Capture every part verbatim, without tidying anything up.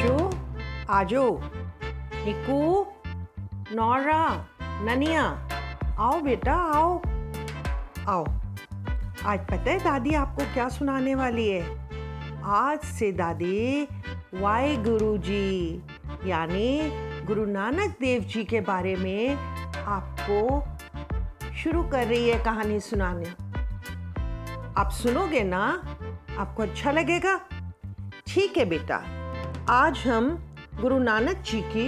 बच्चों आजो, निकू, नौरा, ननिया, आओ बेटा आओ आओ। आज पता है दादी आपको क्या सुनाने वाली है। आज से दादी वाहे गुरु जी यानी गुरु नानक देव जी के बारे में आपको शुरू कर रही है कहानी सुनाने। आप सुनोगे ना, आपको अच्छा लगेगा। ठीक है बेटा, आज हम गुरु नानक जी की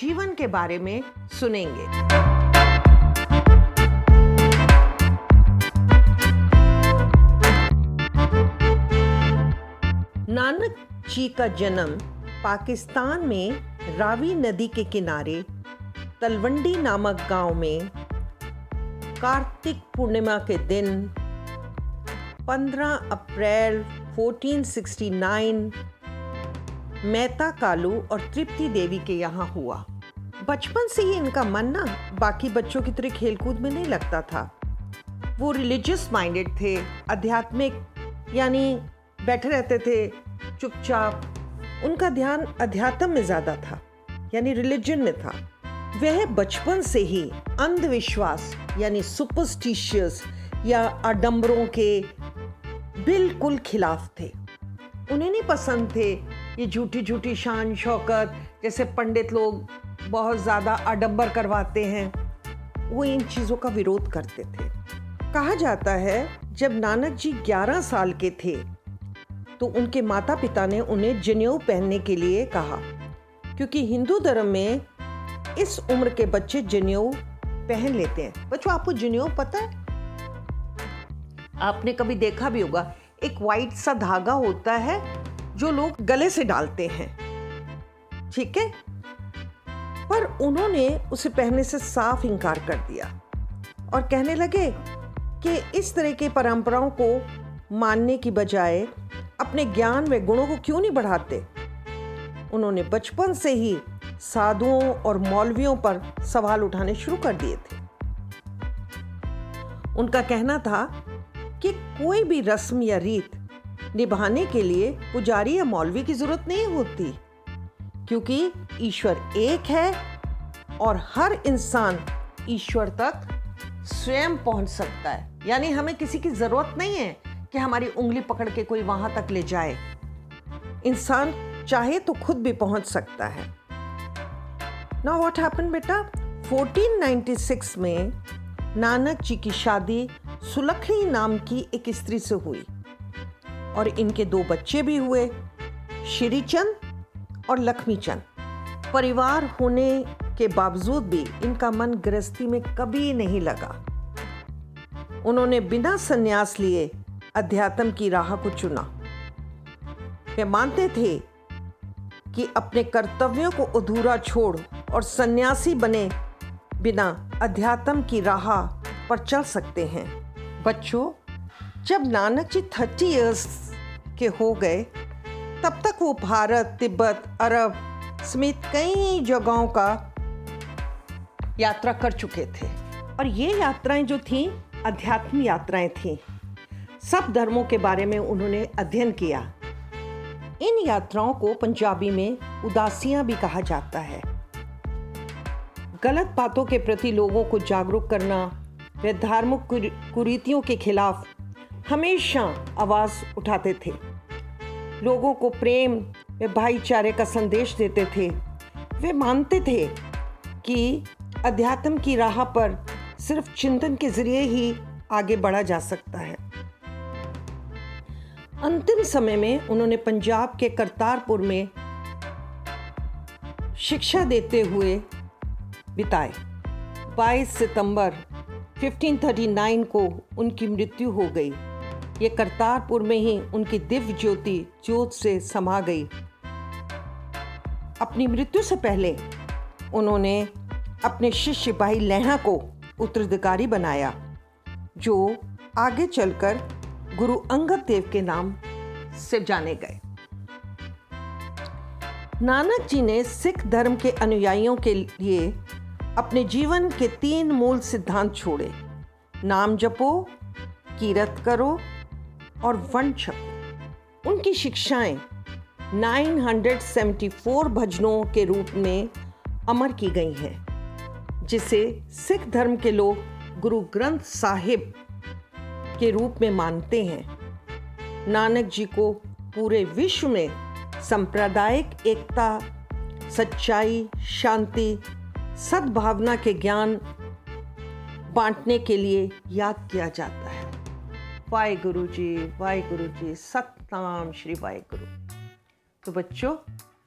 जीवन के बारे में सुनेंगे। नानक जी का जन्म पाकिस्तान में रावी नदी के किनारे तलवंडी नामक गांव में कार्तिक पूर्णिमा के दिन पंद्रह अप्रैल चौदह सौ उनहत्तर मेहता कालू और तृप्ति देवी के यहाँ हुआ। बचपन से ही इनका मन ना बाकी बच्चों की तरह खेलकूद में नहीं लगता था। वो रिलीजियस माइंडेड थे, आध्यात्मिक यानी बैठे रहते थे चुपचाप। उनका ध्यान अध्यात्म में ज़्यादा था यानी रिलीजन में था। वह बचपन से ही अंधविश्वास यानी सुपरस्टिशियस या आडम्बरों के बिल्कुल खिलाफ थे। उन्हें नहीं पसंद थे ये झूठी झूठी शान शौकत जैसे पंडित लोग बहुत ज़्यादा आडंबर करवाते हैं। वो इन चीज़ों का विरोध करते थे। कहा जाता है जब नानक जी ग्यारह साल के थे तो उनके माता पिता ने उन्हें जनेऊ पहनने के लिए कहा, क्योंकि हिंदू धर्म में इस उम्र के बच्चे जनेऊ पहन लेते हैं। बच्चों आपको जनेऊ पता है, आपने कभी देखा भी होगा, एक वाइट सा धागा होता है जो लोग गले से डालते हैं, ठीक है। पर उन्होंने उसे पहनने से साफ इनकार कर दिया और कहने लगे कि इस तरह की परंपराओं को मानने की बजाय अपने ज्ञान व गुणों को क्यों नहीं बढ़ाते। उन्होंने बचपन से ही साधुओं और मौलवियों पर सवाल उठाने शुरू कर दिए थे। उनका कहना था कि कोई भी रस्म या रीत निभाने के लिए पुजारी या मौलवी की जरूरत नहीं होती, क्योंकि ईश्वर एक है और हर इंसान ईश्वर तक स्वयं पहुंच सकता है। यानी हमें किसी की जरूरत नहीं है कि हमारी उंगली पकड़ के कोई वहां तक ले जाए। इंसान चाहे तो खुद भी पहुंच सकता है। नाउ व्हाट हैपेंड बेटा, चौदह सौ छियानवे में नानक जी की शादी सुलखी नाम की एक स्त्री से हुई और इनके दो बच्चे भी हुए, श्रीचंद और लक्ष्मीचंद। परिवार होने के बावजूद भी इनका मन गृहस्थी में कभी नहीं लगा। उन्होंने बिना संन्यास लिए अध्यात्म की राह को चुना। वे मानते थे कि अपने कर्तव्यों को अधूरा छोड़ और सन्यासी बने बिना अध्यात्म की राह पर चल सकते हैं। बच्चों जब नानक जी तीस इयर्स के हो गए तब तक वो भारत, तिब्बत, अरब समेत कई जगहों का यात्रा कर चुके थे और ये यात्राएं जो थीं अध्यात्म यात्राएं थीं। सब धर्मों के बारे में उन्होंने अध्ययन किया। इन यात्राओं को पंजाबी में उदासियां भी कहा जाता है। गलत बातों के प्रति लोगों को जागरूक करना, वे धार्मिक कुरीतियों के खिलाफ हमेशा आवाज़ उठाते थे। लोगों को प्रेम व भाईचारे का संदेश देते थे। वे मानते थे कि अध्यात्म की राह पर सिर्फ चिंतन के जरिए ही आगे बढ़ा जा सकता है। अंतिम समय में उन्होंने पंजाब के करतारपुर में शिक्षा देते हुए बिताए। बाईस सितंबर पंद्रह सौ उनतालीस को उनकी मृत्यु हो गई। ये करतारपुर में ही उनकी दिव्य ज्योति ज्योत से समा गई। अपनी मृत्यु से पहले उन्होंने अपने शिष्य भाई लहणा को उत्तराधिकारी बनाया, जो आगे चलकर गुरु अंगद देव के नाम से जाने गए। नानक जी ने सिख धर्म के अनुयायियों के लिए अपने जीवन के तीन मूल सिद्धांत छोड़े, नाम जपो, कीरत करो और वंड छको। उनकी शिक्षाएं नौ सौ चौहत्तर भजनों के रूप में अमर की गई हैं, जिसे सिख धर्म के लोग गुरु ग्रंथ साहिब के रूप में मानते हैं। नानक जी को पूरे विश्व में सांप्रदायिक एकता, सच्चाई, शांति, सद्भावना के ज्ञान बांटने के लिए याद किया जाता है। वाहेगुरु जी, वाहेगुरु जी, सतनाम श्री वाहेगुरु। तो बच्चों,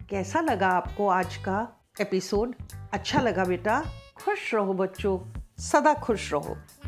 कैसा लगा आपको आज का एपिसोड? अच्छा लगा बेटा? खुश रहो बच्चों, सदा खुश रहो।